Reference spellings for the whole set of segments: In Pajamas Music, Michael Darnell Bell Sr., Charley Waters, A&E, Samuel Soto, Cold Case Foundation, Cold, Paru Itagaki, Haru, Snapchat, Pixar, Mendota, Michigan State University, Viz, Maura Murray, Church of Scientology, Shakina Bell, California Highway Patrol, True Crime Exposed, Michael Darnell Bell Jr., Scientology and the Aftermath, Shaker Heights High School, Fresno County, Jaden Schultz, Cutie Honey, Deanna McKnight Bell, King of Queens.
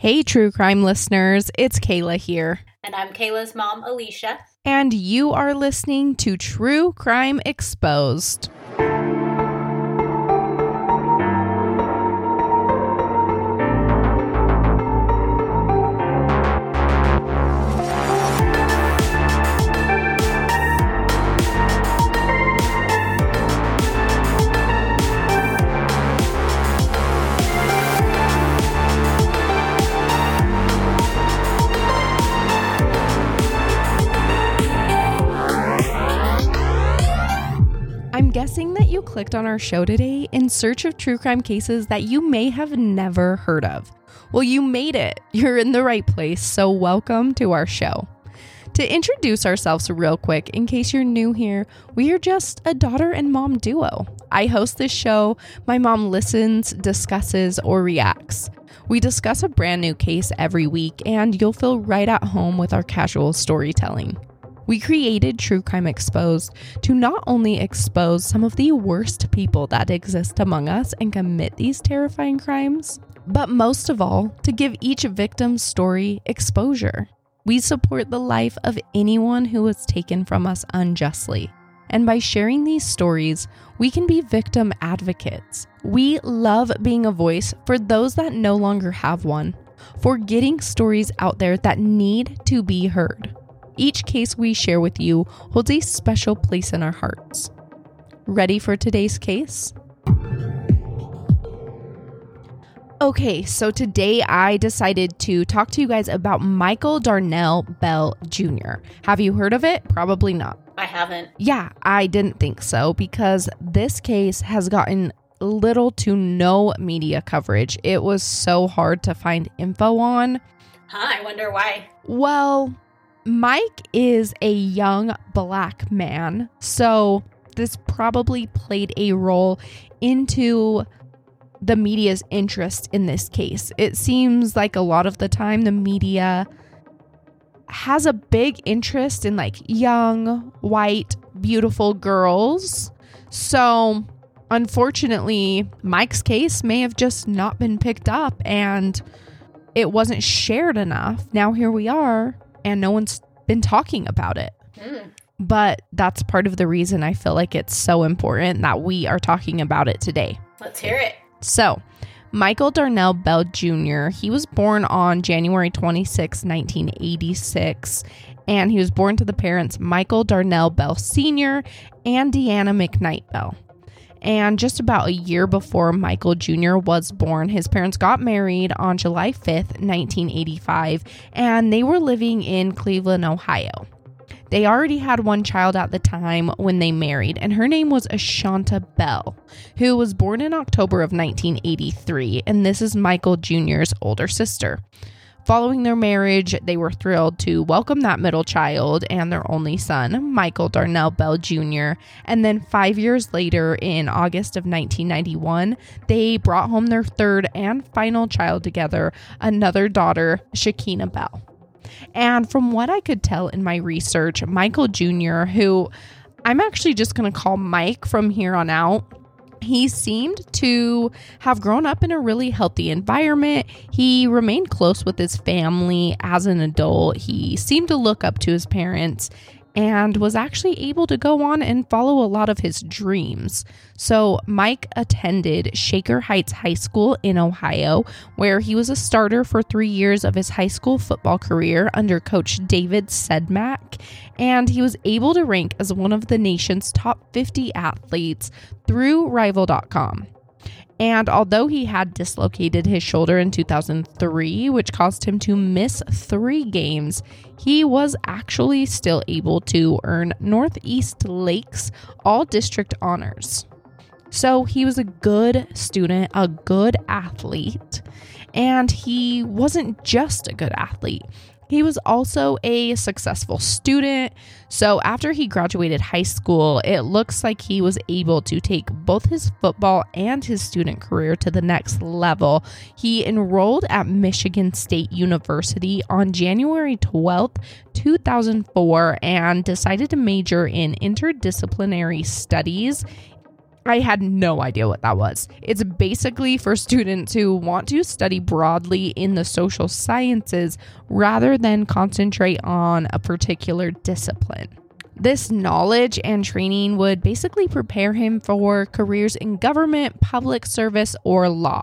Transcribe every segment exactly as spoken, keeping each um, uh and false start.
Hey, true crime listeners, it's Kayla here. And I'm Kayla's mom, Alicia. And you are listening to True Crime Exposed. Guessing that you clicked on our show today in search of true crime cases that you may have never heard of. Well, you made it. You're in the right place, so welcome to our show. To introduce ourselves real quick, in case you're new here, we are just a daughter and mom duo. I host this show. My mom listens, discusses, or reacts. We discuss a brand new case every week, and you'll feel right at home with our casual storytelling. We created True Crime Exposed to not only expose some of the worst people that exist among us and commit these terrifying crimes, but most of all, to give each victim's story exposure. We support the life of anyone who was taken from us unjustly. And by sharing these stories, we can be victim advocates. We love being a voice for those that no longer have one, for getting stories out there that need to be heard. Each case we share with you holds a special place in our hearts. Ready for today's case? Okay, so today I decided to talk to you guys about Michael Darnell Bell Junior Have you heard of it? Probably not. I haven't. Yeah, I didn't think so, because this case has gotten little to no media coverage. It was so hard to find info on. Huh, I wonder why. Well, Mike is a young black man, so this probably played a role into the media's interest in this case. It seems like a lot of the time the media has a big interest in like young, white, beautiful girls. So unfortunately, Mike's case may have just not been picked up and it wasn't shared enough. Now here we are. And no one's been talking about it. Mm. But that's part of the reason I feel like it's so important that we are talking about it today. Let's hear it. So, Michael Darnell Bell Junior, he was born on January twenty-sixth, nineteen eighty-six. And he was born to the parents Michael Darnell Bell Senior and Deanna McKnight Bell. And just about a year before Michael Junior was born, his parents got married on July fifth, nineteen eighty-five, and they were living in Cleveland, Ohio. They already had one child at the time when they married, and her name was Ashanta Bell, who was born in October of nineteen eighty-three, and this is Michael Junior's older sister. Following their marriage, they were thrilled to welcome that middle child and their only son, Michael Darnell Bell Junior And then five years later, in August of nineteen ninety-one, they brought home their third and final child together, another daughter, Shakina Bell. And from what I could tell in my research, Michael Junior, who I'm actually just going to call Mike from here on out, he seemed to have grown up in a really healthy environment. He remained close with his family as an adult. He seemed to look up to his parents and was actually able to go on and follow a lot of his dreams. So Mike attended Shaker Heights High School in Ohio, where he was a starter for three years of his high school football career under coach David Sedmack, and he was able to rank as one of the nation's top fifty athletes through rival dot com. And although he had dislocated his shoulder in two thousand three, which caused him to miss three games, he was actually still able to earn Northeast Lakes All-District honors. So he was a good student, a good athlete, and he wasn't just a good athlete. He was also a successful student, so after he graduated high school, it looks like he was able to take both his football and his student career to the next level. He enrolled at Michigan State University on January twelfth, two thousand four, and decided to major in interdisciplinary studies I had no idea what that was. It's basically for students who want to study broadly in the social sciences rather than concentrate on a particular discipline. This knowledge and training would basically prepare him for careers in government, public service, or law.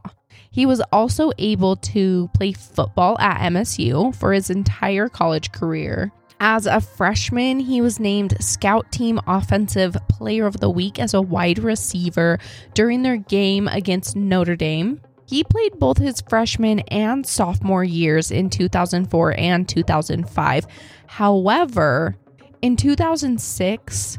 He was also able to play football at M S U for his entire college career. As a freshman, he was named Scout Team Offensive Player of the Week as a wide receiver during their game against Notre Dame. He played both his freshman and sophomore years in two thousand four and two thousand five. However, in two thousand six,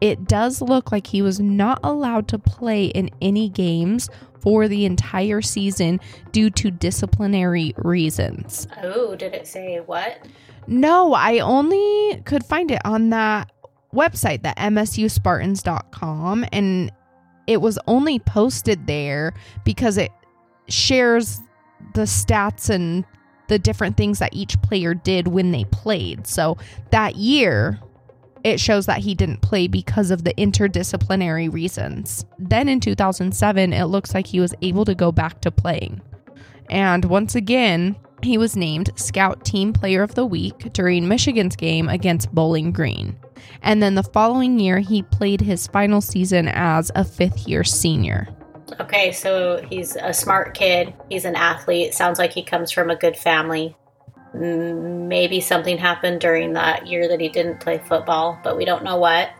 it does look like he was not allowed to play in any games for the entire season due to disciplinary reasons. Oh, did it say what? No, I only could find it on that website, the M S U Spartans dot com, and it was only posted there because it shares the stats and the different things that each player did when they played. So that year, it shows that he didn't play because of the interdisciplinary reasons. Then in two thousand seven, it looks like he was able to go back to playing. And once again, he was named Scout Team Player of the Week during Michigan's game against Bowling Green. And then the following year, he played his final season as a fifth-year senior. Okay, so he's a smart kid. He's an athlete. Sounds like he comes from a good family. Maybe something happened during that year that he didn't play football, but we don't know what.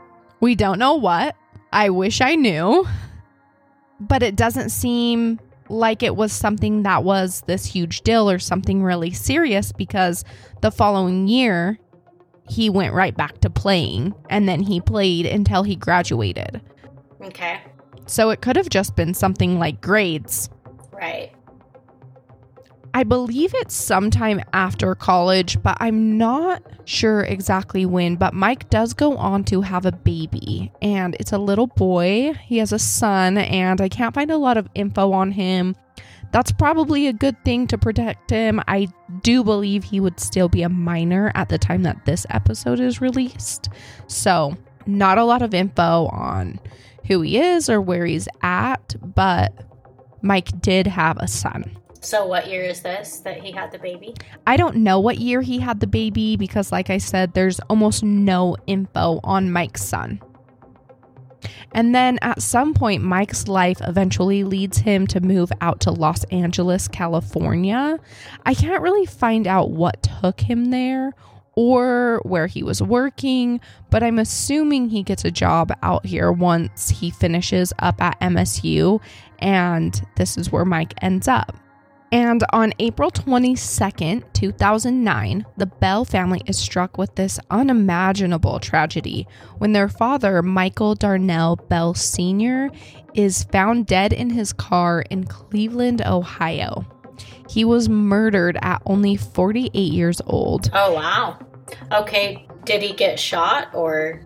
We don't know what. I wish I knew. But it doesn't seem like it was something that was this huge deal or something really serious, because the following year he went right back to playing, and then he played until he graduated. Okay. So it could have just been something like grades. Right. I believe it's sometime after college, but I'm not sure exactly when. But Mike does go on to have a baby, and it's a little boy. He has a son, and I can't find a lot of info on him. That's probably a good thing to protect him. I do believe he would still be a minor at the time that this episode is released. So not a lot of info on who he is or where he's at, but Mike did have a son. So what year is this that he had the baby? I don't know what year he had the baby because, like I said, there's almost no info on Mike's son. And then at some point, Mike's life eventually leads him to move out to Los Angeles, California. I can't really find out what took him there or where he was working, but I'm assuming he gets a job out here once he finishes up at M S U, and this is where Mike ends up. And on April twenty-second, two thousand nine, the Bell family is struck with this unimaginable tragedy when their father, Michael Darnell Bell Senior, is found dead in his car in Cleveland, Ohio. He was murdered at only forty-eight years old. Oh, wow. Okay, did he get shot or...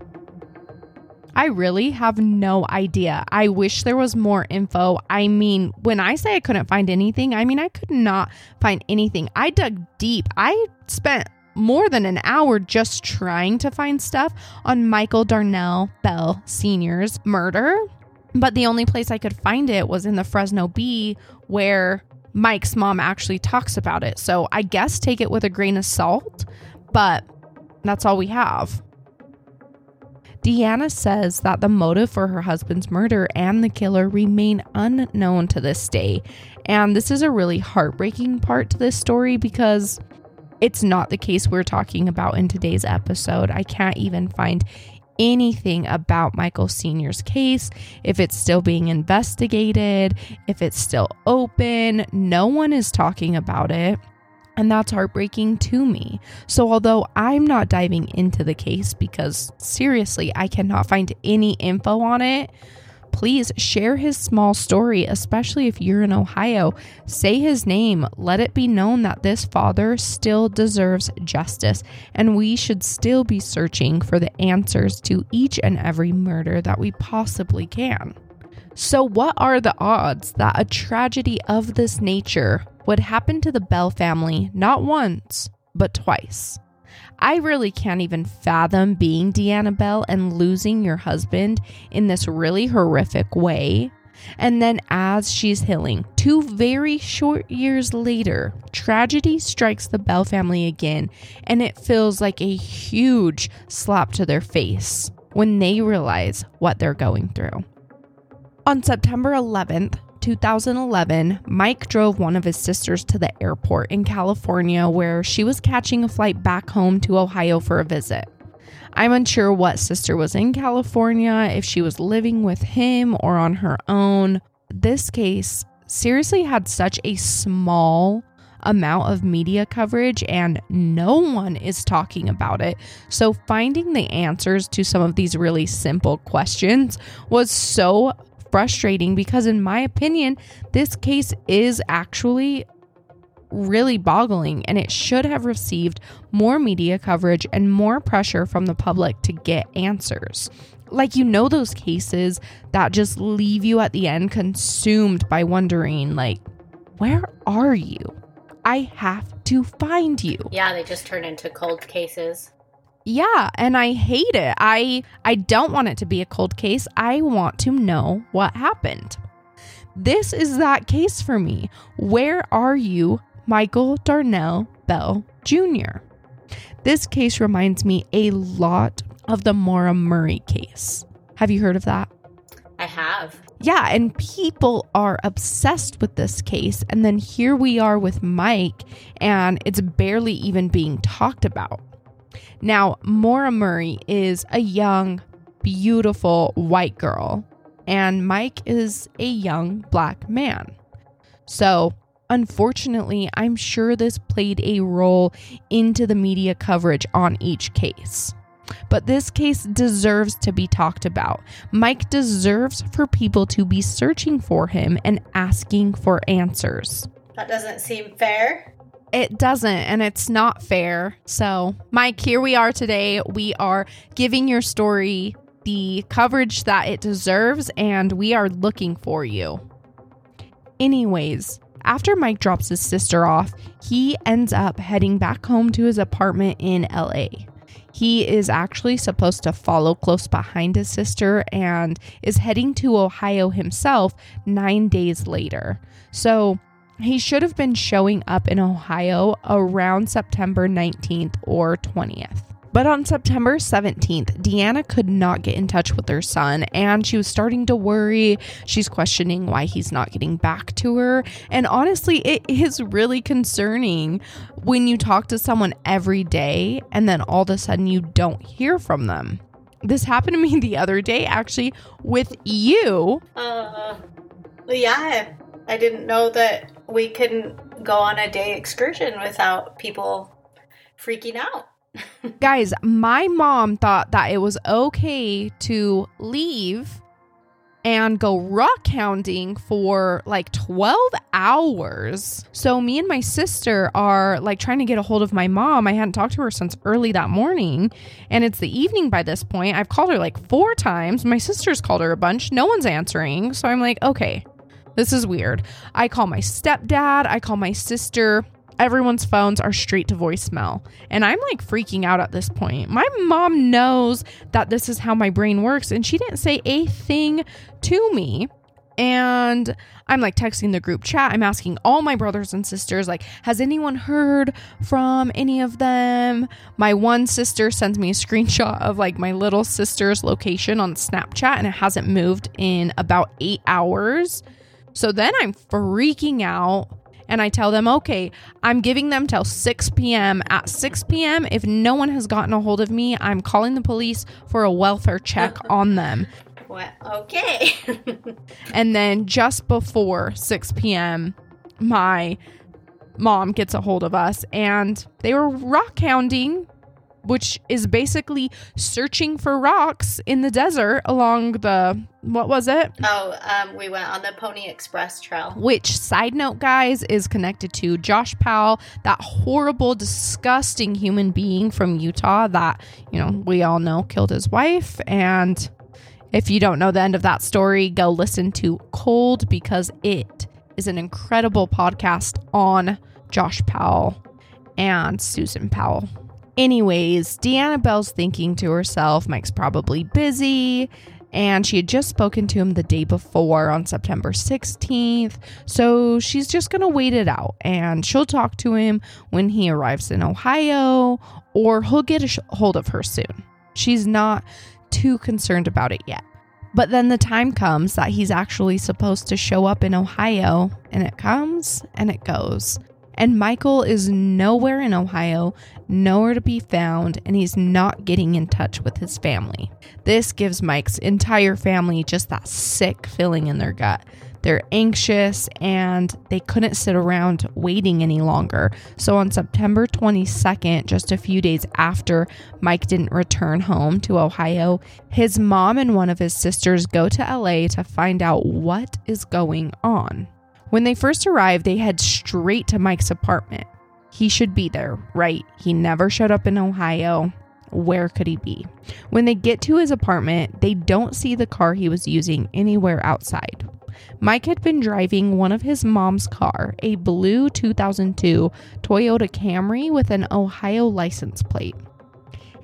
I really have no idea. I wish there was more info. I mean, when I say I couldn't find anything, I mean, I could not find anything. I dug deep. I spent more than an hour just trying to find stuff on Michael Darnell Bell Senior's murder. But the only place I could find it was in the Fresno Bee, where Mike's mom actually talks about it. So I guess take it with a grain of salt, but that's all we have. Deanna says that the motive for her husband's murder and the killer remain unknown to this day. And this is a really heartbreaking part to this story because it's not the case we're talking about in today's episode. I can't even find anything about Michael Senior's case, if it's still being investigated, if it's still open. No one is talking about it. And that's heartbreaking to me. So although I'm not diving into the case because seriously, I cannot find any info on it, please share his small story, especially if you're in Ohio. Say his name. Let it be known that this father still deserves justice, and we should still be searching for the answers to each and every murder that we possibly can. So what are the odds that a tragedy of this nature would happen to the Bell family not once, but twice? I really can't even fathom being Deanna Bell and losing your husband in this really horrific way. And then as she's healing, two very short years later, tragedy strikes the Bell family again, and it feels like a huge slap to their face when they realize what they're going through. On September eleventh, two thousand eleven, Mike drove one of his sisters to the airport in California where she was catching a flight back home to Ohio for a visit. I'm unsure what sister was in California, if she was living with him or on her own. This case seriously had such a small amount of media coverage and no one is talking about it. So finding the answers to some of these really simple questions was so frustrating because in my opinion, this case is actually really boggling and it should have received more media coverage and more pressure from the public to get answers. Like, you know, those cases that just leave you at the end consumed by wondering, like, where are you? I have to find you. Yeah, they just turn into cold cases. Yeah, and I hate it. I I don't want it to be a cold case. I want to know what happened. This is that case for me. Where are you, Michael Darnell Bell Junior? This case reminds me a lot of the Maura Murray case. Have you heard of that? I have. Yeah, and people are obsessed with this case. And then here we are with Mike, and it's barely even being talked about. Now, Maura Murray is a young, beautiful white girl, and Mike is a young black man. So, unfortunately, I'm sure this played a role into the media coverage on each case. But this case deserves to be talked about. Mike deserves for people to be searching for him and asking for answers. That doesn't seem fair. It doesn't, and it's not fair. So, Mike, here we are today. We are giving your story the coverage that it deserves, and we are looking for you. Anyways, after Mike drops his sister off, he ends up heading back home to his apartment in L A. He is actually supposed to follow close behind his sister and is heading to Ohio himself nine days later. So he should have been showing up in Ohio around September nineteenth or twentieth. But on September seventeenth, Deanna could not get in touch with her son and she was starting to worry. She's questioning why he's not getting back to her. And honestly, it is really concerning when you talk to someone every day and then all of a sudden you don't hear from them. This happened to me the other day, actually, with you. Uh, yeah, I didn't know that we couldn't go on a day excursion without people freaking out. Guys, my mom thought that it was okay to leave and go rock hounding for like twelve hours. So me and my sister are like trying to get a hold of my mom. I hadn't talked to her since early that morning and it's the evening by this point. I've called her like four times. My sister's called her a bunch. No one's answering. So I'm like, okay, this is weird. I call my stepdad. I call my sister. Everyone's phones are straight to voicemail. And I'm like freaking out at this point. My mom knows that this is how my brain works. And she didn't say a thing to me. And I'm like texting the group chat. I'm asking all my brothers and sisters, like, has anyone heard from any of them? My one sister sends me a screenshot of like my little sister's location on Snapchat. And it hasn't moved in about eight hours. So then I'm freaking out. And I tell them, okay, I'm giving them till six p.m. At six p.m., if no one has gotten a hold of me, I'm calling the police for a welfare check on them. Well, okay. And then just before six p.m., my mom gets a hold of us, and they were rock hounding, which is basically searching for rocks in the desert along the, what was it? Oh, um, we went on the Pony Express Trail. Which, side note, guys, is connected to Josh Powell, that horrible, disgusting human being from Utah that, you know, we all know killed his wife. And if you don't know the end of that story, go listen to Cold because it is an incredible podcast on Josh Powell and Susan Powell. Anyways, Deanna Bell's thinking to herself, Mike's probably busy, and she had just spoken to him the day before on September sixteenth, so she's just going to wait it out, and she'll talk to him when he arrives in Ohio, or he'll get a sh- hold of her soon. She's not too concerned about it yet. But then the time comes that he's actually supposed to show up in Ohio, and it comes and it goes. And Michael is nowhere in Ohio, nowhere to be found, and he's not getting in touch with his family. This gives Mike's entire family just that sick feeling in their gut. They're anxious, and they couldn't sit around waiting any longer. So on September twenty-second, just a few days after Mike didn't return home to Ohio, his mom and one of his sisters go to L A to find out what is going on. When they first arrived, they head straight to Mike's apartment. He should be there, right? He never showed up in Ohio. Where could he be? When they get to his apartment, they don't see the car he was using anywhere outside. Mike had been driving one of his mom's car, a blue two thousand two Toyota Camry with an Ohio license plate.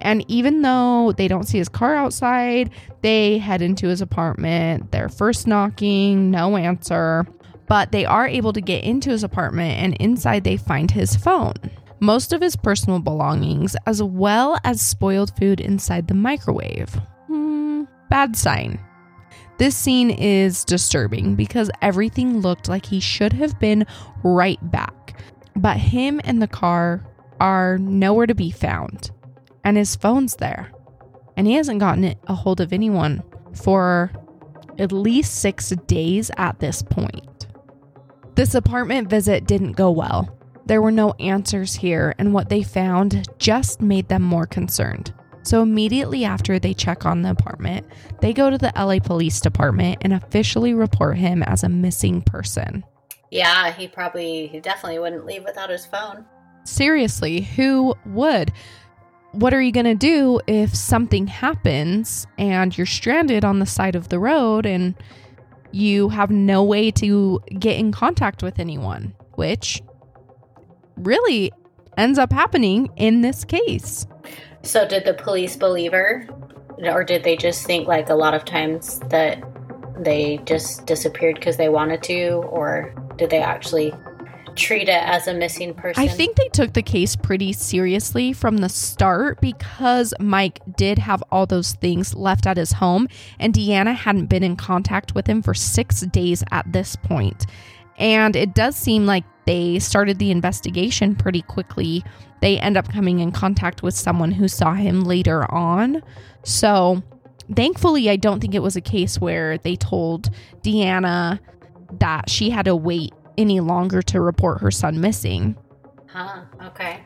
And even though they don't see his car outside, they head into his apartment. They're first knocking, no answer. But they are able to get into his apartment, and inside they find his phone, most of his personal belongings, as well as spoiled food inside the microwave. Hmm, bad sign. This scene is disturbing because everything looked like he should have been right back, but him and the car are nowhere to be found, and his phone's there, and he hasn't gotten a hold of anyone for at least six days at this point. This apartment visit didn't go well. There were no answers here, and what they found just made them more concerned. So immediately after they check on the apartment, they go to the L A Police Department and officially report him as a missing person. Yeah, he probably, he definitely wouldn't leave without his phone. Seriously, who would? What are you going to do if something happens and you're stranded on the side of the road and you have no way to get in contact with anyone, which really ends up happening in this case. So did the police believe her? Or did they just think, like, a lot of times that they just disappeared because they wanted to? Or did they actually treat it as a missing person? I think they took the case pretty seriously from the start because Mike did have all those things left at his home, and Deanna hadn't been in contact with him for six days at this point. And it does seem like they started the investigation pretty quickly. They end up coming in contact with someone who saw him later on. So thankfully, I don't think it was a case where they told Deanna that she had to wait any longer to report her son missing. Huh, okay.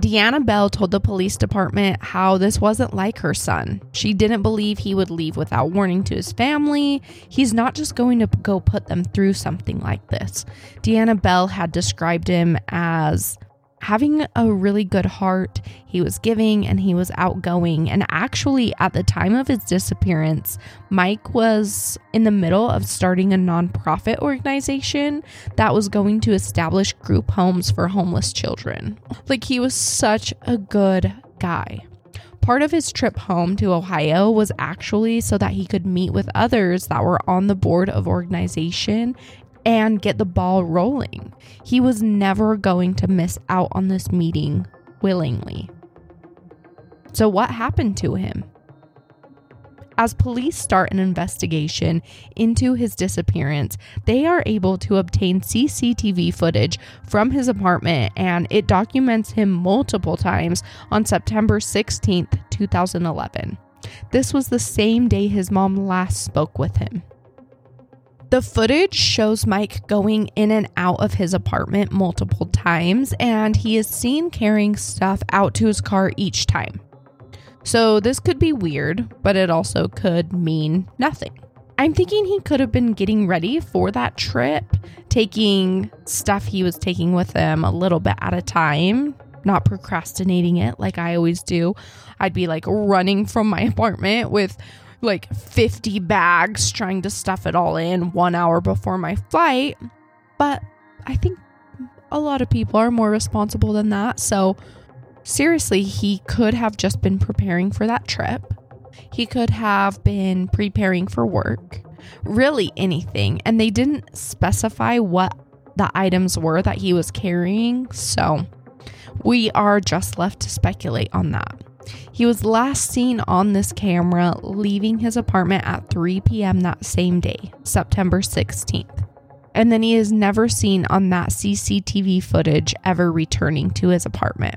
Deanna Bell told the police department how this wasn't like her son. She didn't believe he would leave without warning to his family. He's not just going to go put them through something like this. Deanna Bell had described him as having a really good heart. He was giving and he was outgoing. And actually, at the time of his disappearance, Mike was in the middle of starting a nonprofit organization that was going to establish group homes for homeless children. Like, he was such a good guy. Part of his trip home to Ohio was actually so that he could meet with others that were on the board of organization and get the ball rolling. He was never going to miss out on this meeting willingly. So what happened to him? As police start an investigation into his disappearance, they are able to obtain C C T V footage from his apartment, and it documents him multiple times on September sixteenth, twenty eleven. This was the same day his mom last spoke with him. The footage shows Mike going in and out of his apartment multiple times, and he is seen carrying stuff out to his car each time. So this could be weird, but it also could mean nothing. I'm thinking he could have been getting ready for that trip, taking stuff he was taking with him a little bit at a time, not procrastinating it like I always do. I'd be like running from my apartment with like fifty bags trying to stuff it all in one hour before my flight. But I think a lot of people are more responsible than that. So Seriously, he could have just been preparing for that trip. He could have been preparing for work, really anything. And they didn't specify what the items were that he was carrying, so we are just left to speculate on that. He was last seen on this camera leaving his apartment at three p.m. that same day, September sixteenth. And then he is never seen on that C C T V footage ever returning to his apartment.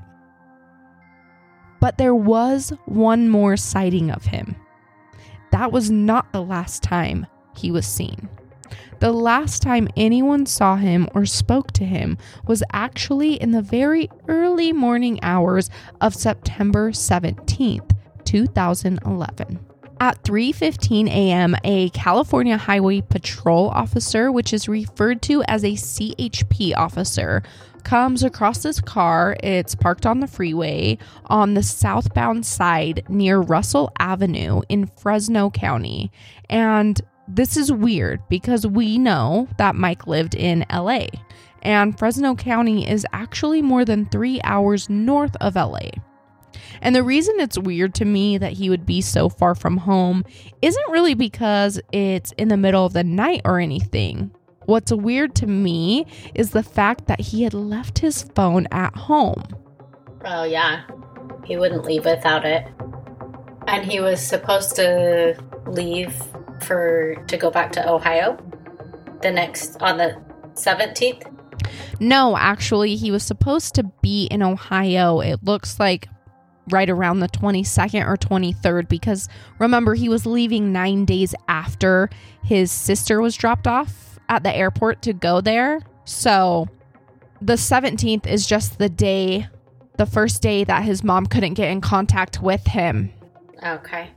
But there was one more sighting of him. That was not the last time he was seen. The last time anyone saw him or spoke to him was actually in the very early morning hours of September seventeenth, two thousand eleven. At three fifteen a.m., a California Highway Patrol officer, which is referred to as a C H P officer, comes across this car. It's parked on the freeway on the southbound side near Russell Avenue in Fresno County. And this is weird because we know that Mike lived in L A, and Fresno County is actually more than three hours north of L A. And the reason it's weird to me that he would be so far from home isn't really because it's in the middle of the night or anything. What's weird to me is the fact that he had left his phone at home. Oh, yeah. He wouldn't leave without it. And he was supposed to leave for to go back to Ohio the next on the seventeenth. No, actually, he was supposed to be in Ohio. It looks like right around the twenty-second or twenty-third, because remember, he was leaving nine days after his sister was dropped off at the airport to go there. So the seventeenth is just the day, the first day that his mom couldn't get in contact with him. Okay.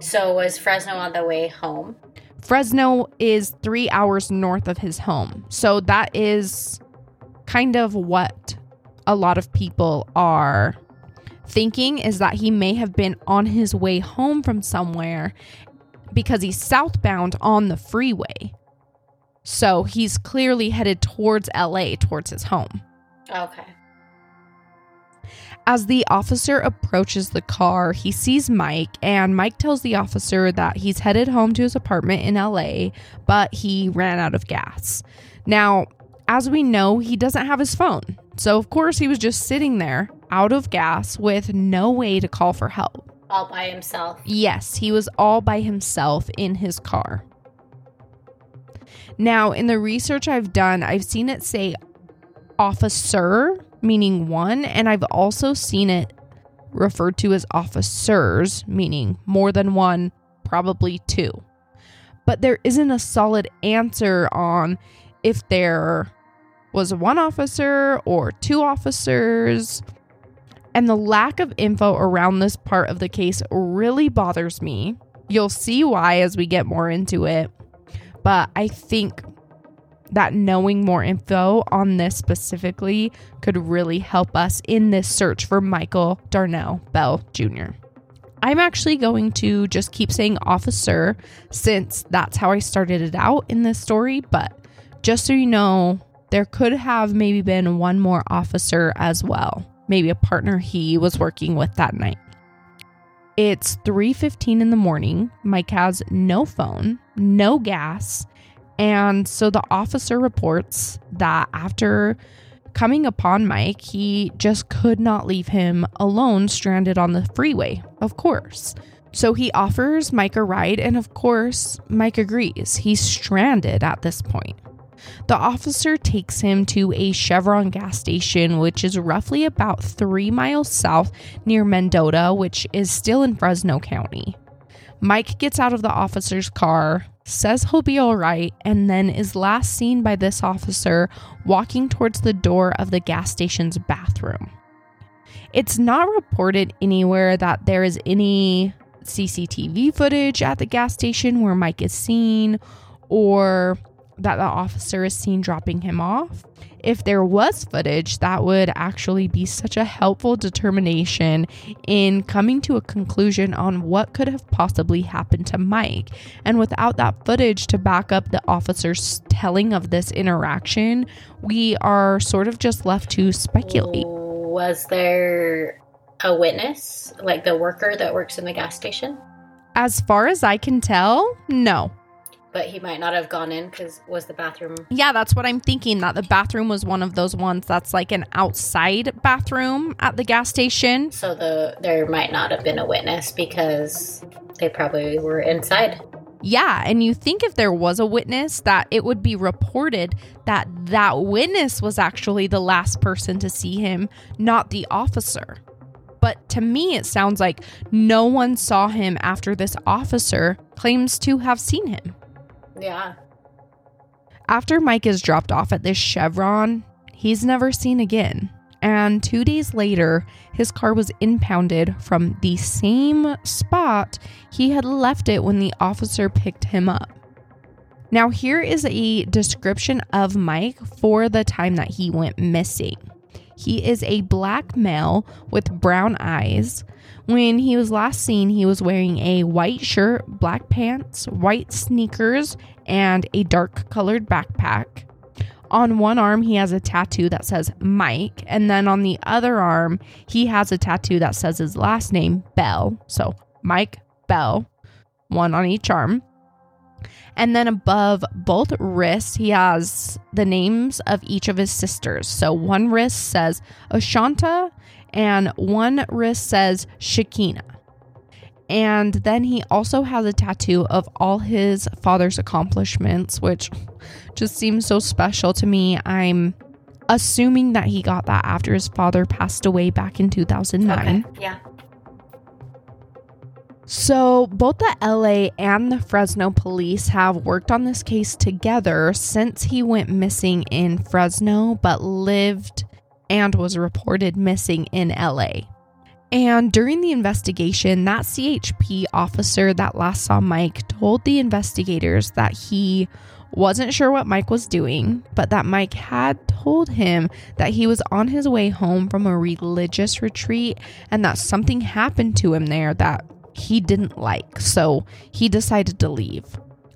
So was Fresno on the way home? Fresno is three hours north of his home. So that is kind of what a lot of people are thinking, is that he may have been on his way home from somewhere because he's southbound on the freeway. So he's clearly headed towards L A, towards his home. Okay. As the officer approaches the car, he sees Mike, and Mike tells the officer that he's headed home to his apartment in L A, but he ran out of gas. Now, as we know, he doesn't have his phone. So, of course, he was just sitting there out of gas with no way to call for help. All by himself. Yes, he was all by himself in his car. Now, in the research I've done, I've seen it say officer, meaning one, and I've also seen it referred to as officers, meaning more than one, probably two. But there isn't a solid answer on if they're was one officer or two officers, and the lack of info around this part of the case really bothers me. You'll see why as we get more into it, but I think that knowing more info on this specifically could really help us in this search for Michael Darnell Bell Junior I'm actually going to just keep saying officer since that's how I started it out in this story, but just so you know, there could have maybe been one more officer as well, maybe a partner he was working with that night. It's three fifteen in the morning. Mike has no phone, no gas. And so the officer reports that after coming upon Mike, he just could not leave him alone stranded on the freeway, of course. So he offers Mike a ride. And of course, Mike agrees. He's stranded at this point. The officer takes him to a Chevron gas station, which is roughly about three miles south near Mendota, which is still in Fresno County. Mike gets out of the officer's car, says he'll be all right, and then is last seen by this officer walking towards the door of the gas station's bathroom. It's not reported anywhere that there is any C C T V footage at the gas station where Mike is seen, or that the officer is seen dropping him off. If there was footage, that would actually be such a helpful determination in coming to a conclusion on what could have possibly happened to Mike. And without that footage to back up the officer's telling of this interaction, we are sort of just left to speculate. Was there a witness, like the worker that works in the gas station? As far as I can tell, no. But he might not have gone in because was the bathroom. Yeah, that's what I'm thinking, that the bathroom was one of those ones that's like an outside bathroom at the gas station. So the there might not have been a witness because they probably were inside. Yeah, and you think if there was a witness that it would be reported that that witness was actually the last person to see him, not the officer. But to me, it sounds like no one saw him after this officer claims to have seen him. Yeah. After Mike is dropped off at this Chevron, he's never seen again. And two days later, his car was impounded from the same spot he had left it when the officer picked him up. Now, here is a description of Mike for the time that he went missing. He is a black male with brown eyes. When he was last seen, he was wearing a white shirt, black pants, white sneakers, and a dark colored backpack. On one arm, he has a tattoo that says Mike, and then on the other arm, he has a tattoo that says his last name, Bell. So Mike Bell, one on each arm. And then above both wrists, he has the names of each of his sisters. So one wrist says Ashanta, and one wrist says Shakina. And then he also has a tattoo of all his father's accomplishments, which just seems so special to me. I'm assuming that he got that after his father passed away back in two thousand nine. Okay. Yeah. So both the L A and the Fresno police have worked on this case together since he went missing in Fresno, but lived and was reported missing in L A. And during the investigation, that C H P officer that last saw Mike told the investigators that he wasn't sure what Mike was doing, but that Mike had told him that he was on his way home from a religious retreat and that something happened to him there that he didn't like, so he decided to leave.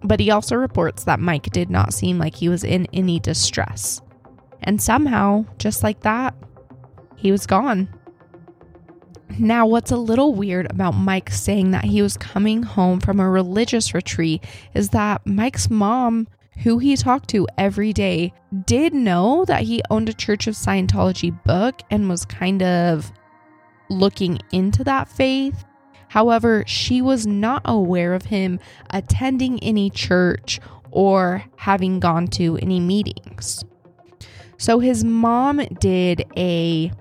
But he also reports that Mike did not seem like he was in any distress. And somehow, just like that, he was gone. Now, what's a little weird about Mike saying that he was coming home from a religious retreat is that Mike's mom, who he talked to every day, did know that he owned a Church of Scientology book and was kind of looking into that faith. However, she was not aware of him attending any church or having gone to any meetings. So his mom did a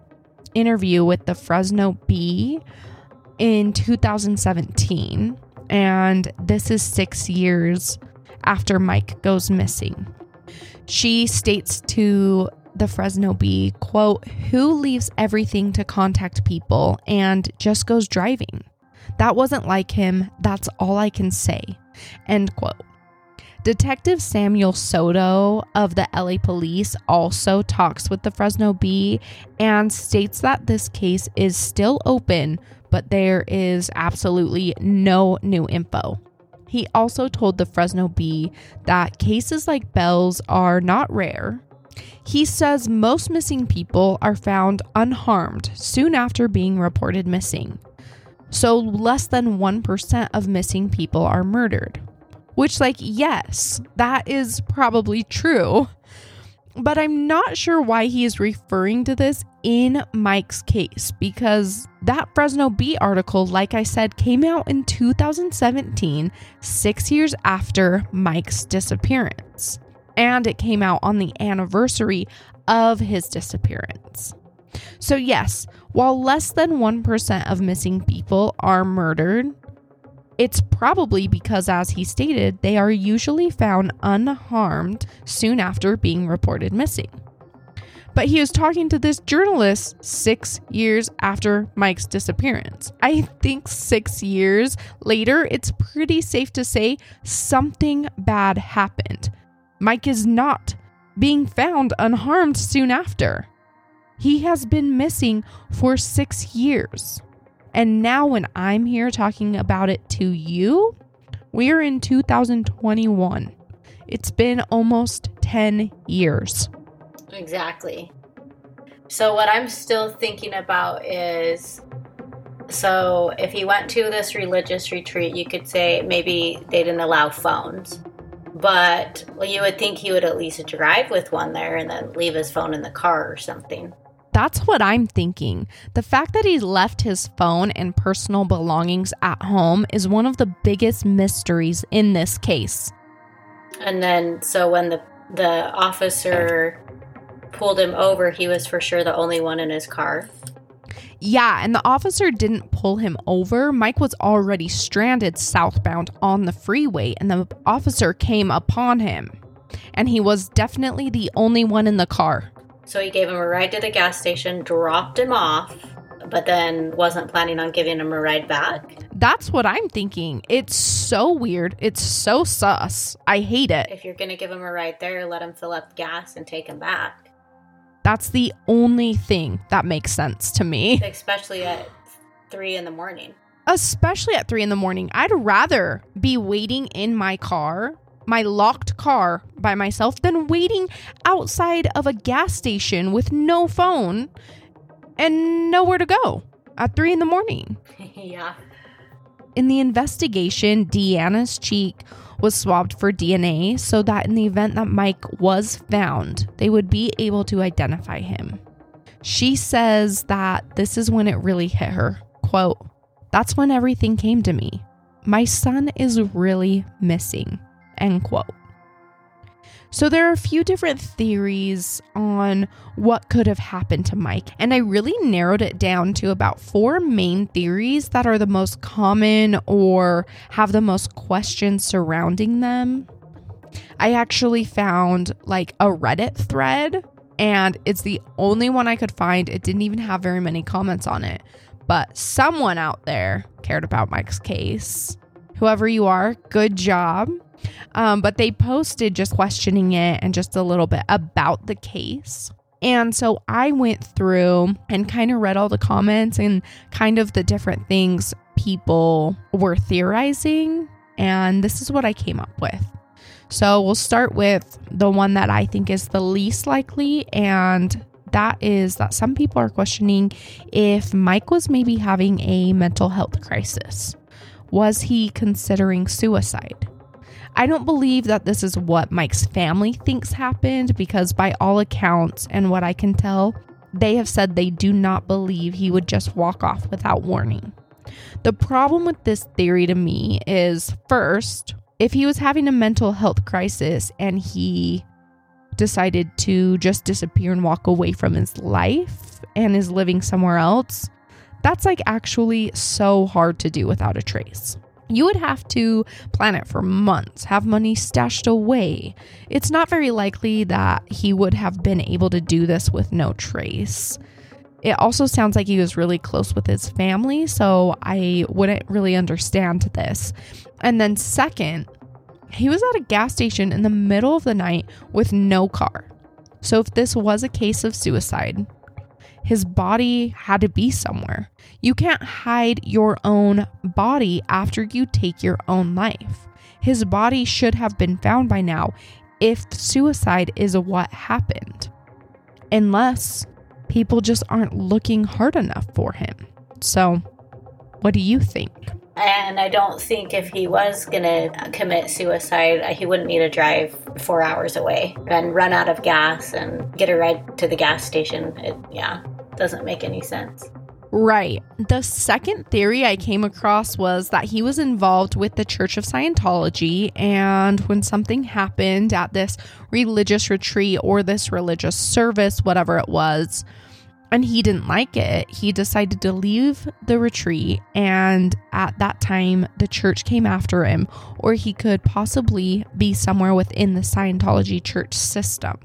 interview with the Fresno Bee in two thousand seventeen, and this is six years after Mike goes missing. She states to the Fresno Bee, quote, "Who leaves everything to contact people and just goes driving? That wasn't like him. That's all I can say," end quote. Detective Samuel Soto of the L A Police also talks with the Fresno Bee and states that this case is still open, but there is absolutely no new info. He also told the Fresno Bee that cases like Bell's are not rare. He says most missing people are found unharmed soon after being reported missing. So less than one percent of missing people are murdered. Which, like, yes, that is probably true. But I'm not sure why he is referring to this in Mike's case, because that Fresno Bee article, like I said, came out in two thousand seventeen, six years after Mike's disappearance. And it came out on the anniversary of his disappearance. So yes, while less than one percent of missing people are murdered, it's probably because, as he stated, they are usually found unharmed soon after being reported missing. But he was talking to this journalist six years after Mike's disappearance. I think six years later, it's pretty safe to say something bad happened. Mike is not being found unharmed soon after. He has been missing for six years. And now when I'm here talking about it to you, we're in two thousand twenty-one. It's been almost ten years. Exactly. So what I'm still thinking about is So if he went to this religious retreat, you could say maybe they didn't allow phones. But well, you would think he would at least drive with one there and then leave his phone in the car or something. That's what I'm thinking. The fact that he left his phone and personal belongings at home is one of the biggest mysteries in this case. And then, so when the, the officer pulled him over, he was for sure the only one in his car. Yeah, and the officer didn't pull him over. Mike was already stranded southbound on the freeway, and the officer came upon him. And he was definitely the only one in the car. So he gave him a ride to the gas station, dropped him off, but then wasn't planning on giving him a ride back. That's what I'm thinking. It's so weird. It's so sus. I hate it. If you're going to give him a ride there, let him fill up gas and take him back. That's the only thing that makes sense to me. Especially at three in the morning. Especially at three in the morning. I'd rather be waiting in my car, my locked car, by myself than waiting outside of a gas station with no phone and nowhere to go at three in the morning. Yeah. In the investigation, Deanna's cheek was swabbed for D N A so that in the event that Mike was found, they would be able to identify him. She says that this is when it really hit her. Quote, "That's when everything came to me. My son is really missing." End quote. So there are a few different theories on what could have happened to Mike, and I really narrowed it down to about four main theories that are the most common or have the most questions surrounding them. I actually found like a Reddit thread, and it's the only one I could find. It didn't even have very many comments on it, but someone out there cared about Mike's case. Whoever you are, good job. Um, but they posted just questioning it and just a little bit about the case. And so I went through and kind of read all the comments and kind of the different things people were theorizing. And this is what I came up with. So we'll start with the one that I think is the least likely. And that is that some people are questioning if Mike was maybe having a mental health crisis. Was he considering suicide? I don't believe that this is what Mike's family thinks happened because by all accounts and what I can tell, they have said they do not believe he would just walk off without warning. The problem with this theory to me is, first, if he was having a mental health crisis and he decided to just disappear and walk away from his life and is living somewhere else, that's like actually so hard to do without a trace. You would have to plan it for months, have money stashed away. It's not very likely that he would have been able to do this with no trace. It also sounds like he was really close with his family, so I wouldn't really understand this. And then second, he was at a gas station in the middle of the night with no car. So if this was a case of suicide, his body had to be somewhere. You can't hide your own body after you take your own life. His body should have been found by now if suicide is what happened. Unless people just aren't looking hard enough for him. So, what do you think? And I don't think if he was going to commit suicide, he wouldn't need to drive four hours away and run out of gas and get a ride to the gas station. It, yeah, doesn't make any sense. Right. The second theory I came across was that he was involved with the Church of Scientology, and when something happened at this religious retreat or this religious service, whatever it was, and he didn't like it, he decided to leave the retreat, and at that time, the church came after him, or he could possibly be somewhere within the Scientology church system.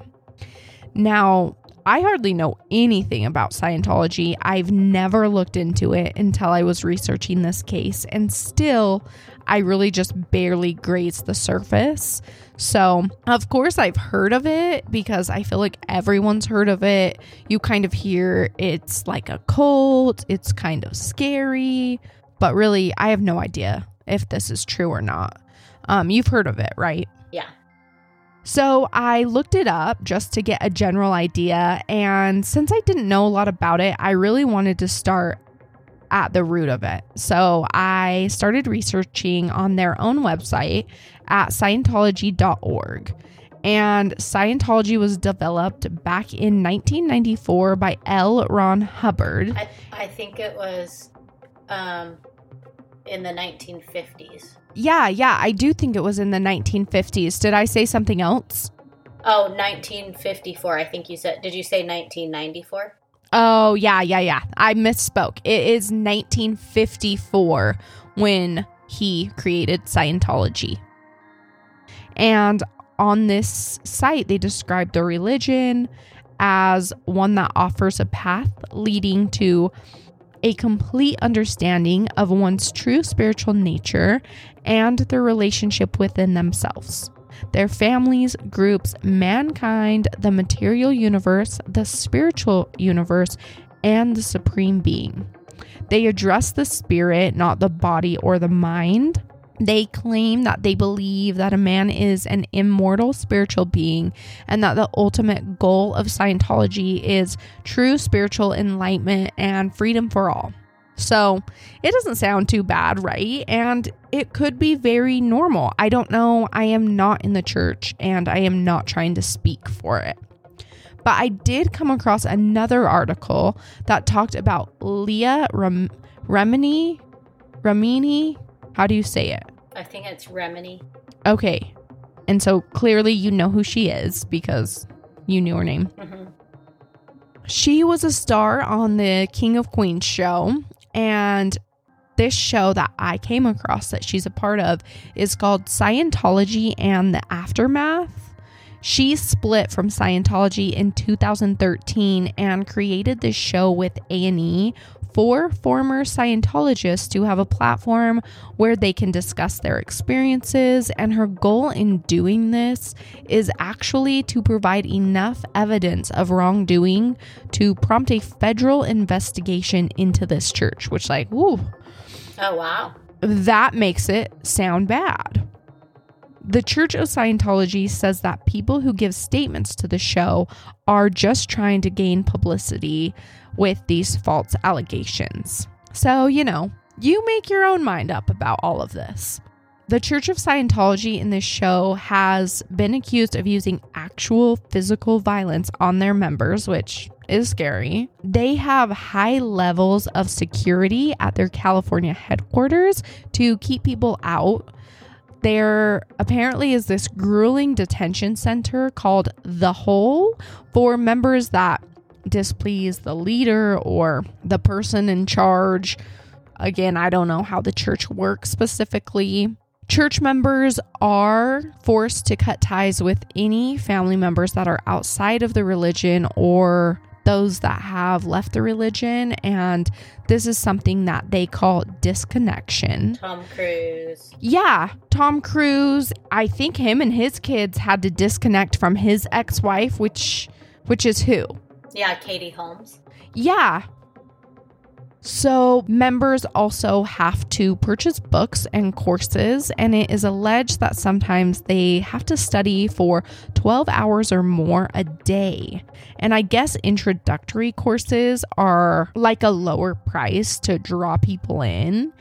Now, I hardly know anything about Scientology. I've never looked into it until I was researching this case, and still, I really just barely grazed the surface. So, of course, I've heard of it because I feel like everyone's heard of it. You kind of hear it's like a cult, it's kind of scary, but really, I have no idea if this is true or not. Um, you've heard of it, right? Yeah. So I looked it up just to get a general idea, and since I didn't know a lot about it, I really wanted to start at the root of it. So I started researching on their own website at Scientology dot org. And Scientology was developed back in nineteen ninety-four by L. Ron Hubbard. I, I think it was um, in the nineteen fifties. Yeah, yeah, I do think it was in the nineteen fifties. Did I say something else? Oh, nineteen fifty-four, I think you said. Did you say nineteen ninety-four? Oh, yeah, yeah, yeah. I misspoke. It is nineteen fifty-four when he created Scientology. And on this site, they describe the religion as one that offers a path leading to a complete understanding of one's true spiritual nature and their relationship within themselves, their families, groups, mankind, the material universe, the spiritual universe, and the supreme being. They address the spirit, not the body or the mind. They claim that they believe that a man is an immortal spiritual being and that the ultimate goal of Scientology is true spiritual enlightenment and freedom for all. So it doesn't sound too bad, right? And it could be very normal. I don't know. I am not in the church and I am not trying to speak for it. But I did come across another article that talked about Leah Rem- Remini, Remini. How do you say it? I think it's Remini. Okay. And so clearly you know who she is because you knew her name. Mm-hmm. She was a star on the King of Queens show. And this show that I came across that she's a part of is called Scientology and the Aftermath. She split from Scientology in two thousand thirteen and created this show with A and E for former Scientologists to have a platform where they can discuss their experiences. And her goal in doing this is actually to provide enough evidence of wrongdoing to prompt a federal investigation into this church, which like, ooh. Oh, wow. That makes it sound bad. The Church of Scientology says that people who give statements to the show are just trying to gain publicity with these false allegations. So, you know, you make your own mind up about all of this. The Church of Scientology in this show has been accused of using actual physical violence on their members, which is scary. They have high levels of security at their California headquarters to keep people out. There apparently is this grueling detention center called The Hole for members that displease the leader or the person in charge. Again, I don't know how the church works specifically. Church members are forced to cut ties with any family members that are outside of the religion or those that have left the religion. And this is something that they call disconnection. Tom Cruise. Yeah, Tom Cruise. I think him and his kids had to disconnect from his ex-wife, which which is who? Yeah, Katie Holmes. Yeah. So members also have to purchase books and courses, and it is alleged that sometimes they have to study for twelve hours or more a day. And I guess introductory courses are like a lower price to draw people in.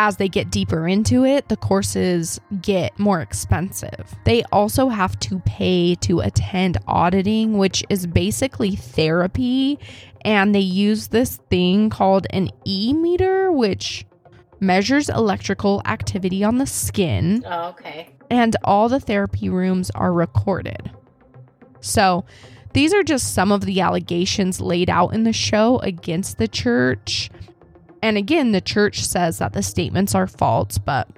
As they get deeper into it, the courses get more expensive. They also have to pay to attend auditing, which is basically therapy. And they use this thing called an E-meter, which measures electrical activity on the skin. Oh, okay. And all the therapy rooms are recorded. So these are just some of the allegations laid out in the show against the church. And again, the church says that the statements are false, but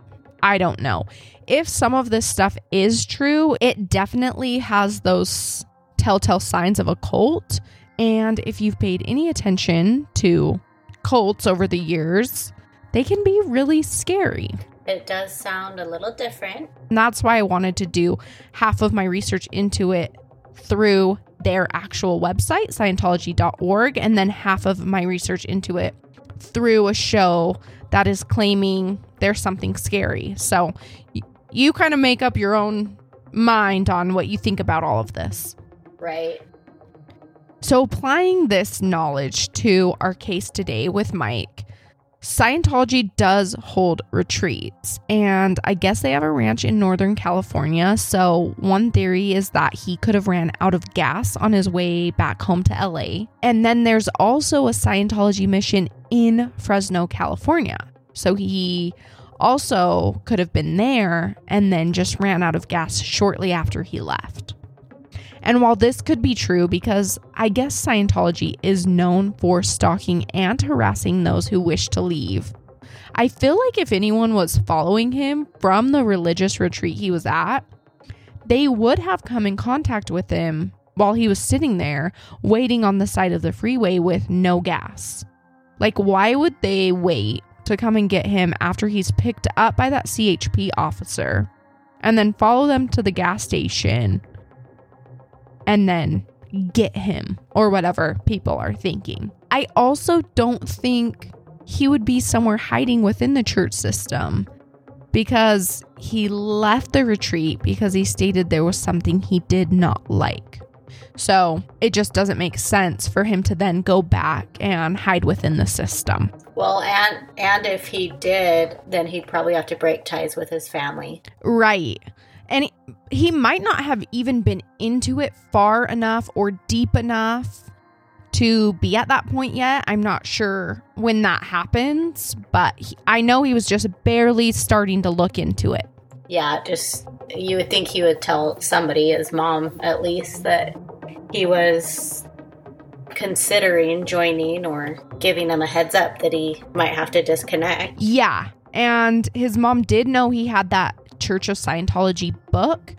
I don't know. If some of this stuff is true, it definitely has those telltale signs of a cult. And if you've paid any attention to cults over the years, they can be really scary. It does sound a little different. And that's why I wanted to do half of my research into it through their actual website, Scientology dot org, and then half of my research into it through a show that is claiming there's something scary. So y- you kind of make up your own mind on what you think about all of this. Right. So applying this knowledge to our case today with Mike, Scientology does hold retreats, and I guess they have a ranch in Northern California, so one theory is that he could have ran out of gas on his way back home to L A. And then there's also a Scientology mission in Fresno, California, so he also could have been there and then just ran out of gas shortly after he left. And while this could be true, because I guess Scientology is known for stalking and harassing those who wish to leave, I feel like if anyone was following him from the religious retreat he was at, they would have come in contact with him while he was sitting there waiting on the side of the freeway with no gas. Like, why would they wait to come and get him after he's picked up by that C H P officer and then follow them to the gas station and then get him, or whatever people are thinking? I also don't think he would be somewhere hiding within the church system, because he left the retreat because he stated there was something he did not like. So it just doesn't make sense for him to then go back and hide within the system. Well, and and if he did, then he'd probably have to break ties with his family. Right. And he, he might not have even been into it far enough or deep enough to be at that point yet. I'm not sure when that happens, but he, I know he was just barely starting to look into it. Yeah, just you would think he would tell somebody, his mom at least, that he was considering joining or giving them a heads up that he might have to disconnect. Yeah, and his mom did know he had that Church of Scientology book,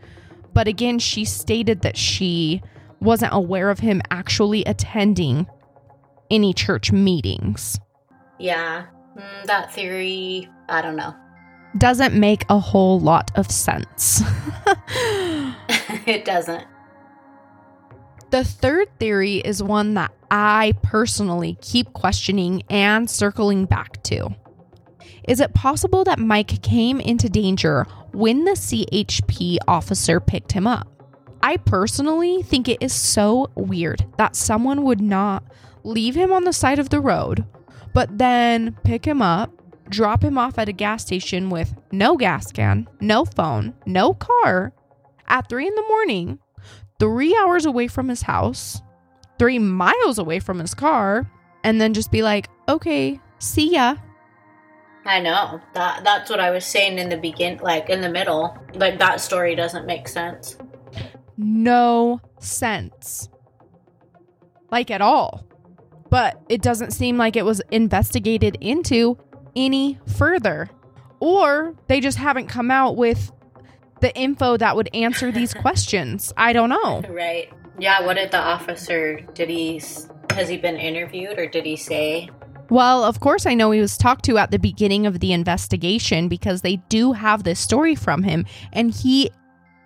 but again, she stated that she wasn't aware of him actually attending any church meetings. Yeah, that theory, I don't know. Doesn't make a whole lot of sense. It doesn't. The third theory is one that I personally keep questioning and circling back to. Is it possible that Mike came into danger when the C H P officer picked him up? I personally think it is so weird that someone would not leave him on the side of the road, but then pick him up, drop him off at a gas station with no gas can, no phone, no car, at three in the morning, three hours away from his house, three miles away from his car, and then just be like, okay, see ya. I know. That that's what I was saying in the begin, like in the middle. Like, that story doesn't make sense. No sense. Like, at all. But it doesn't seem like it was investigated into any further. Or they just haven't come out with the info that would answer these questions. I don't know. Right. Yeah, what did the officer, did he, has he been interviewed, or did he say? Well, of course, I know he was talked to at the beginning of the investigation, because they do have this story from him. And he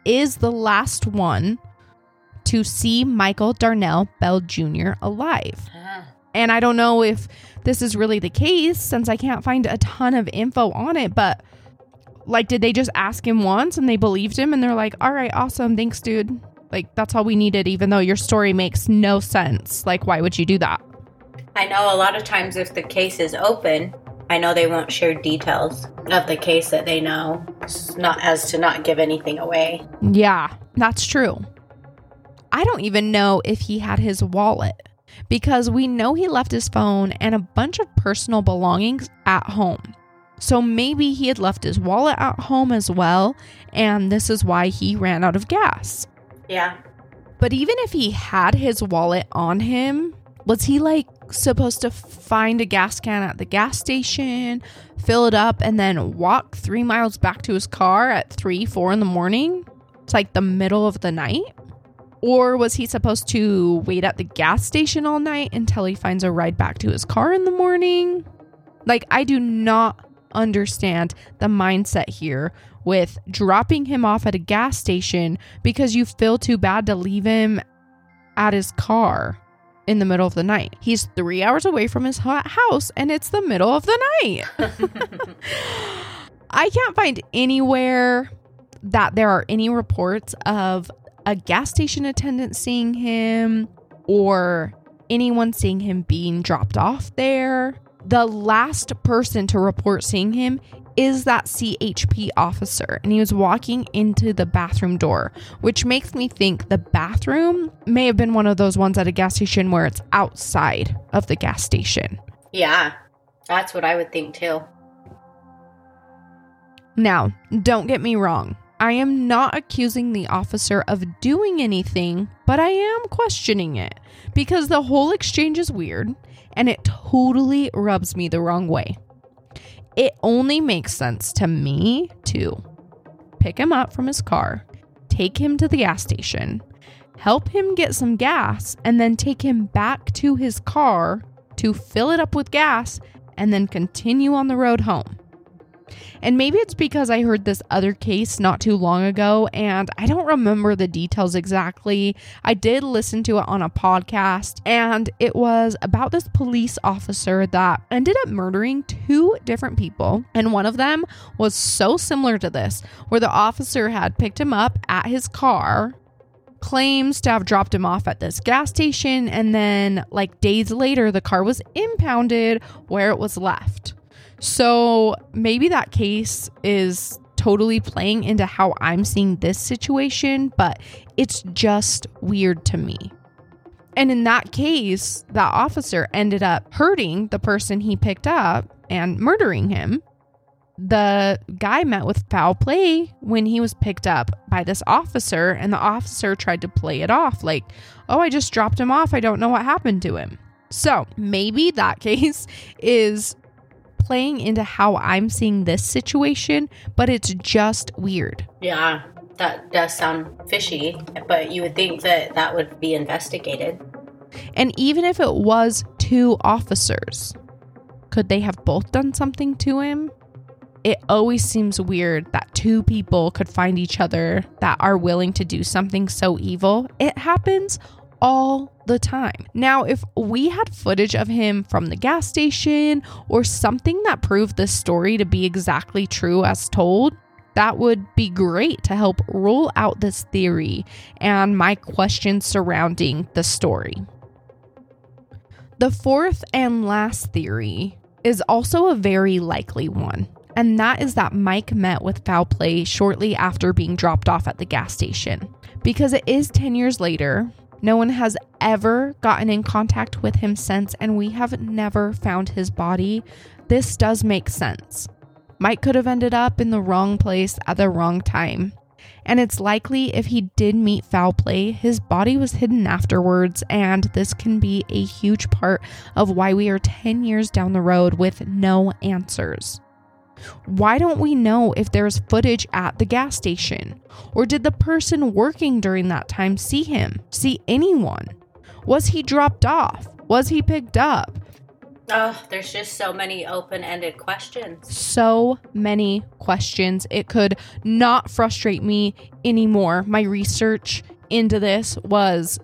is the last one to see Michael Darnell Bell Junior alive. Ah. And I don't know if this is really the case, since I can't find a ton of info on it. But, like, did they just ask him once and they believed him and they're like, all right, awesome. Thanks, dude. Like, that's all we needed, even though your story makes no sense. Like, why would you do that? I know a lot of times if the case is open, I know they won't share details of the case that they know, not as to not give anything away. Yeah, that's true. I don't even know if he had his wallet, because we know he left his phone and a bunch of personal belongings at home. So maybe he had left his wallet at home as well, and this is why he ran out of gas. Yeah. But even if he had his wallet on him, was he, like, supposed to find a gas can at the gas station, fill it up, and then walk three miles back to his car at three, four in the morning? It's like the middle of the night. Or was he supposed to wait at the gas station all night until he finds a ride back to his car in the morning? Like, I do not understand the mindset here with dropping him off at a gas station because you feel too bad to leave him at his car in the middle of the night. He's three hours away from his house and it's the middle of the night. I can't find anywhere that there are any reports of a gas station attendant seeing him or anyone seeing him being dropped off there. The last person to report seeing him is that C H P officer, and he was walking into the bathroom door, which makes me think the bathroom may have been one of those ones at a gas station where it's outside of the gas station. Yeah, that's what I would think too. Now, don't get me wrong. I am not accusing the officer of doing anything, but I am questioning it because the whole exchange is weird and it totally rubs me the wrong way. It only makes sense to me to pick him up from his car, take him to the gas station, help him get some gas, and then take him back to his car to fill it up with gas and then continue on the road home. And maybe it's because I heard this other case not too long ago, and I don't remember the details exactly. I did listen to it on a podcast, and it was about this police officer that ended up murdering two different people. And one of them was so similar to this, where the officer had picked him up at his car, claims to have dropped him off at this gas station, and then like days later, the car was impounded where it was left. So maybe that case is totally playing into how I'm seeing this situation, but it's just weird to me. And in that case, that officer ended up hurting the person he picked up and murdering him. The guy met with foul play when he was picked up by this officer, and the officer tried to play it off like, oh, I just dropped him off. I don't know what happened to him. So maybe that case is playing into how I'm seeing this situation, but it's just weird. Yeah, that does sound fishy, but you would think that that would be investigated. And even if it was two officers, could they have both done something to him? It always seems weird that two people could find each other that are willing to do something so evil. It happens all the time. Now, if we had footage of him from the gas station or something that proved this story to be exactly true as told, that would be great to help rule out this theory and my questions surrounding the story. The fourth and last theory is also a very likely one, and that is that Mike met with foul play shortly after being dropped off at the gas station. Because it is ten years later, no one has ever gotten in contact with him since, and we have never found his body. This does make sense. Mike could have ended up in the wrong place at the wrong time. And it's likely if he did meet foul play, his body was hidden afterwards, and this can be a huge part of why we are ten years down the road with no answers. Why don't we know if there's footage at the gas station? Or did the person working during that time see him? See anyone? Was he dropped off? Was he picked up? Oh, there's just so many open-ended questions. So many questions. It could not frustrate me anymore. My research into this was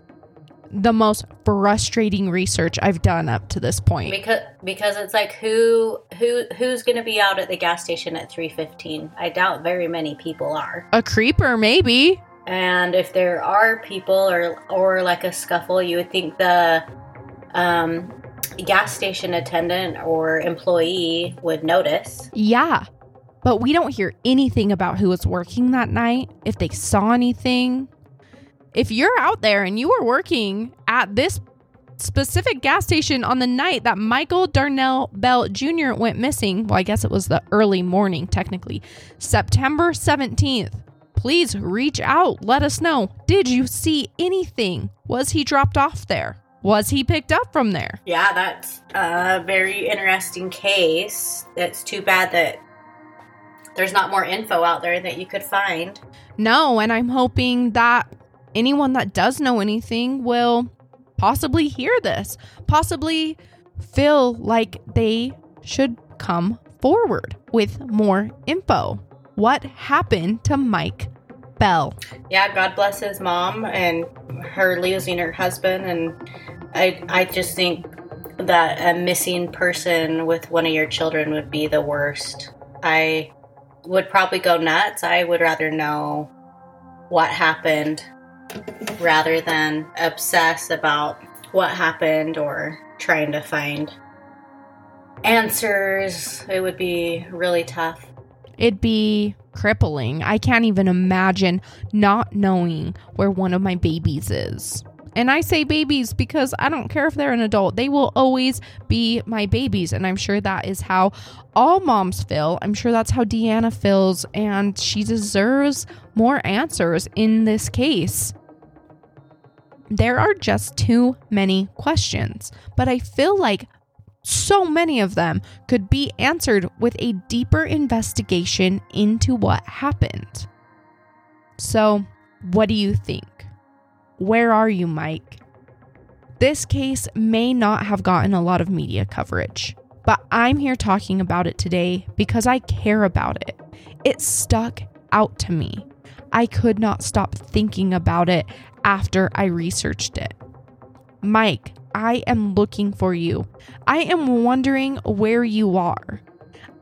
the most frustrating research I've done up to this point. Because because it's like who who who's going to be out at the gas station at three fifteen? I doubt very many people are. A creeper maybe. And if there are people or or like a scuffle, you would think the um gas station attendant or employee would notice. Yeah. But we don't hear anything about who was working that night, if they saw anything. If you're out there and you were working at this specific gas station on the night that Michael Darnell Bell Junior went missing, well, I guess it was the early morning, technically, September seventeenth, please reach out. Let us know. Did you see anything? Was he dropped off there? Was he picked up from there? Yeah, that's a very interesting case. It's too bad that there's not more info out there that you could find. No, and I'm hoping that anyone that does know anything will possibly hear this, possibly feel like they should come forward with more info. What happened to Mike Bell? Yeah, God bless his mom and her losing her husband. And I, I just think that a missing person with one of your children would be the worst. I would probably go nuts. I would rather know what happened rather than obsess about what happened or trying to find answers. It would be really tough. It'd be crippling. I can't even imagine not knowing where one of my babies is. And I say babies because I don't care if they're an adult. They will always be my babies. And I'm sure that is how all moms feel. I'm sure that's how Deanna feels. And she deserves more answers in this case. There are just too many questions. But I feel like so many of them could be answered with a deeper investigation into what happened. So, what do you think? Where are you, Mike? This case may not have gotten a lot of media coverage, but I'm here talking about it today because I care about it. It stuck out to me. I could not stop thinking about it after I researched it. Mike, I am looking for you. I am wondering where you are.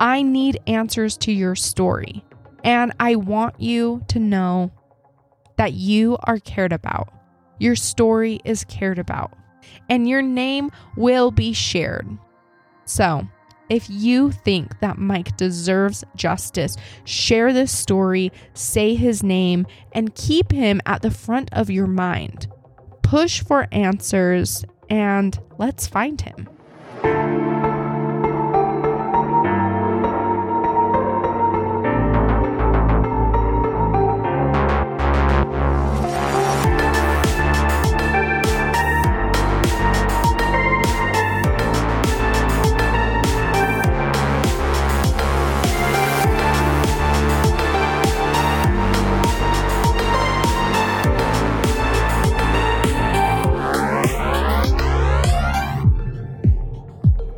I need answers to your story, and I want you to know that you are cared about. Your story is cared about, and your name will be shared. So, if you think that Mike deserves justice, share this story, say his name, and keep him at the front of your mind. Push for answers, and let's find him.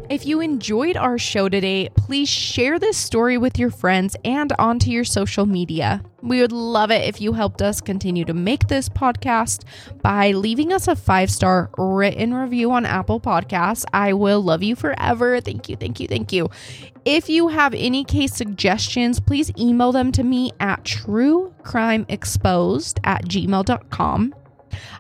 If you enjoyed our show today, please share this story with your friends and onto your social media. We would love it if you helped us continue to make this podcast by leaving us a five-star written review on Apple Podcasts. I will love you forever. Thank you, thank you, thank you. If you have any case suggestions, please email them to me at true crime exposed at gmail dot com.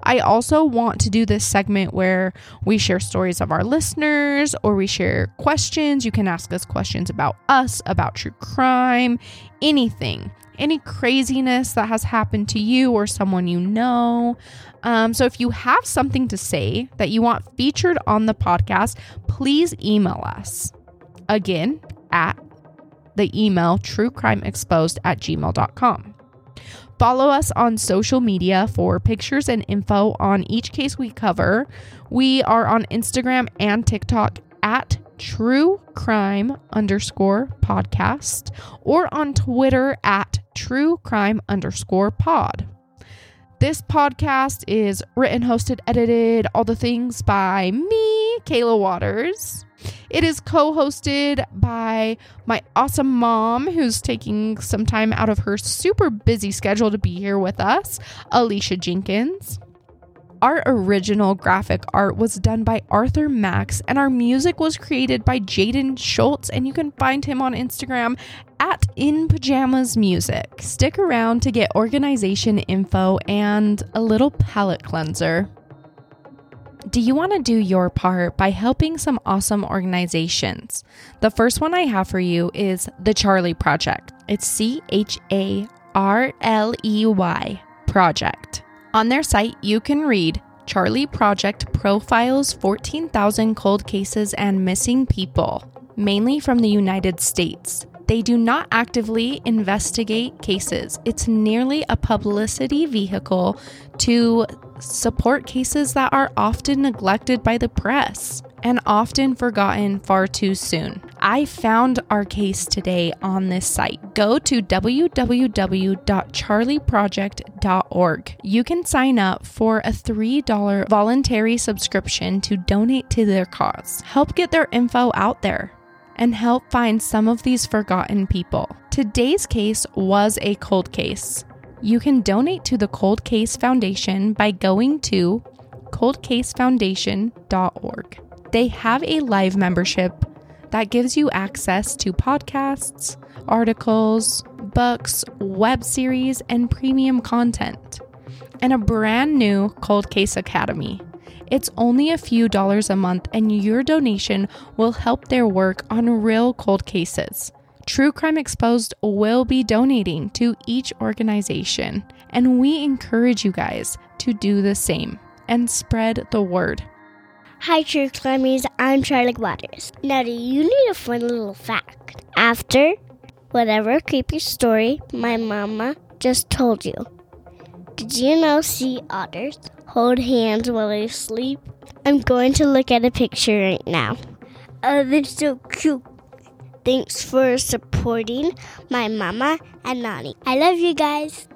I also want to do this segment where we share stories of our listeners, or we share questions. You can ask us questions about us, about true crime, anything, any craziness that has happened to you or someone you know. Um, so if you have something to say that you want featured on the podcast, please email us again at the email true crime exposed at gmail dot com. Follow us on social media for pictures and info on each case we cover. We are on Instagram and TikTok at True Crime underscore podcast, or on Twitter at True Crime underscore pod. This podcast is written, hosted, edited, all the things by me, Kayla Waters. It is co-hosted by my awesome mom, who's taking some time out of her super busy schedule to be here with us, Alicia Jenkins. Our original graphic art was done by Arthur Max, and our music was created by Jaden Schultz, and you can find him on Instagram at In Pajamas Music. Stick around to get organization info and a little palette cleanser. Do you want to do your part by helping some awesome organizations? The first one I have for you is the Charley Project. It's C H A R L E Y Project. On their site, you can read Charley Project profiles fourteen thousand cold cases and missing people, mainly from the United States. They do not actively investigate cases. It's nearly a publicity vehicle to support cases that are often neglected by the press and often forgotten far too soon. I found our case today on this site. Go to w w w dot charley project dot org. You can sign up for a three dollars voluntary subscription to donate to their cause. Help get their info out there and help find some of these forgotten people. Today's case was a cold case. You can donate to the Cold Case Foundation by going to cold case foundation dot org. They have a live membership that gives you access to podcasts, articles, books, web series, and premium content, and a brand new Cold Case Academy. It's only a few dollars a month, and your donation will help their work on real cold cases. True Crime Exposed will be donating to each organization, and we encourage you guys to do the same and spread the word. Hi, True Climbers, I'm Charley Waters. Now, do you need a fun little fact? After whatever creepy story my mama just told you, did you know sea otters hold hands while they sleep? I'm going to look at a picture right now. Oh, they're so cute. Thanks for supporting my mama and Nani. I love you guys.